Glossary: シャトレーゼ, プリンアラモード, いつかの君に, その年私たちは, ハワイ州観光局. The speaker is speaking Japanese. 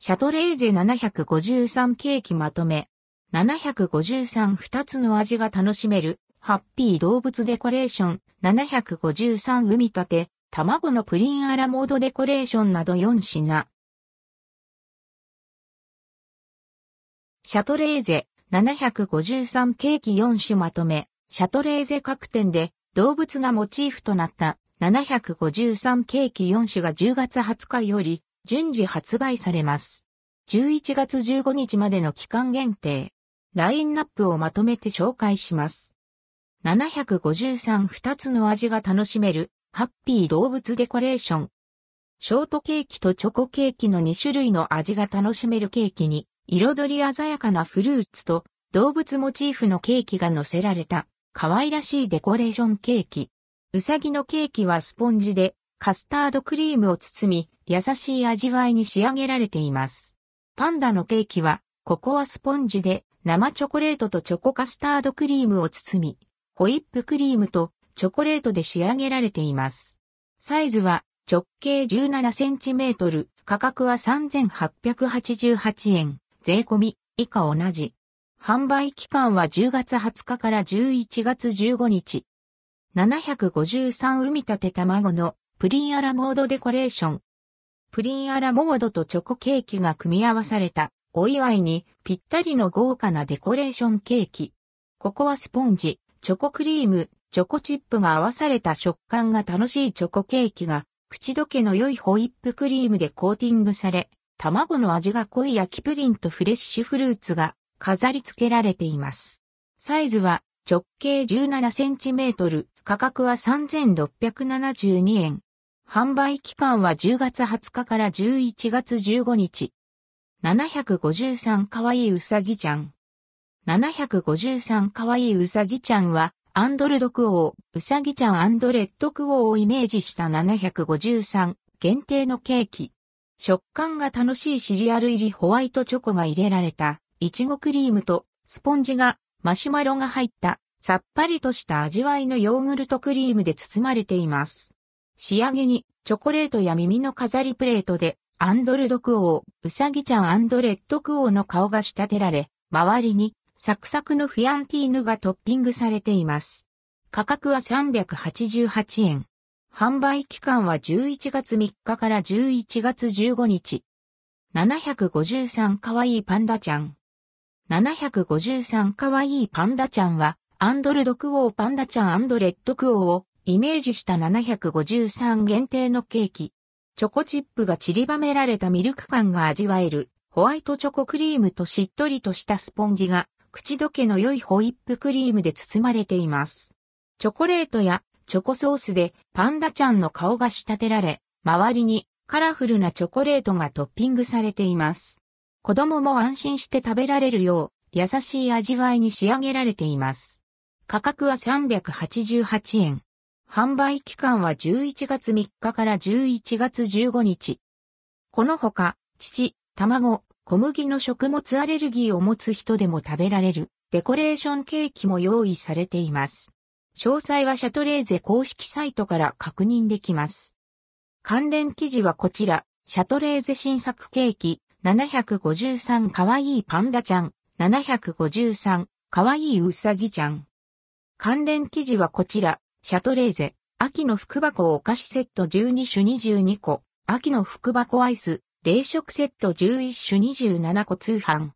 シャトレーゼ753ケーキまとめ。753 2つの味が楽しめる、ハッピー動物デコレーション。753海立て、卵のプリンアラモードデコレーションなど4品。シャトレーゼ753ケーキ4種まとめ。シャトレーゼ各店で動物がモチーフとなった753ケーキ4種が10月20日より順次発売されます。11月15日までの期間限定。ラインナップをまとめて紹介します。753 2つの味が楽しめるハッピー動物デコレーション。ショートケーキとチョコケーキの2種類の味が楽しめるケーキに彩り鮮やかなフルーツと動物モチーフのケーキが乗せられた可愛らしいデコレーションケーキ。うさぎのケーキはスポンジでカスタードクリームを包み優しい味わいに仕上げられています。パンダのケーキはココアスポンジで生チョコレートとチョコカスタードクリームを包みホイップクリームとチョコレートで仕上げられています。サイズは直径17センチメートル、価格は3888円、税込み以下同じ。販売期間は10月20日から11月15日。753海立て卵のプリンアラモードデコレーション。プリンアラモードとチョコケーキが組み合わされたお祝いにぴったりの豪華なデコレーションケーキ。ここはスポンジ。チョコクリーム、チョコチップが合わされた食感が楽しいチョコケーキが、口どけの良いホイップクリームでコーティングされ、卵の味が濃い焼きプリンとフレッシュフルーツが飾り付けられています。サイズは直径17センチメートル、価格は3672円。販売期間は10月20日から11月15日。753かわいいうさぎちゃん。753かわいいうさぎちゃんは、アンドルドクオー、うさぎちゃん&レッドクオーをイメージした753限定のケーキ。食感が楽しいシリアル入りホワイトチョコが入れられた、いちごクリームとスポンジがマシュマロが入った、さっぱりとした味わいのヨーグルトクリームで包まれています。仕上げに、チョコレートや耳の飾りプレートで、アンドルドクオー、うさぎちゃん&レッドクオーの顔が仕立てられ、周りに、サクサクのフィアンティーヌがトッピングされています。価格は388円。販売期間は11月3日から11月15日。753かわいいパンダちゃん。753かわいいパンダちゃんは、アンドルドクオーパンダちゃん&レッドクオーをイメージした753限定のケーキ。チョコチップが散りばめられたミルク感が味わえる、ホワイトチョコクリームとしっとりとしたスポンジが、口どけの良いホイップクリームで包まれています。チョコレートやチョコソースでパンダちゃんの顔が仕立てられ、周りにカラフルなチョコレートがトッピングされています。子供も安心して食べられるよう優しい味わいに仕上げられています。価格は388円。販売期間は11月3日から11月15日。このほか、乳、卵、小麦の食物アレルギーを持つ人でも食べられるデコレーションケーキも用意されています。詳細はシャトレーゼ公式サイトから確認できます。関連記事はこちら、シャトレーゼ新作ケーキ、753かわいいパンダちゃん、753かわいいうさぎちゃん。関連記事はこちら、シャトレーゼ、秋の福箱お菓子セット12種22個、秋の福箱アイス、冷食セット11種27個通販。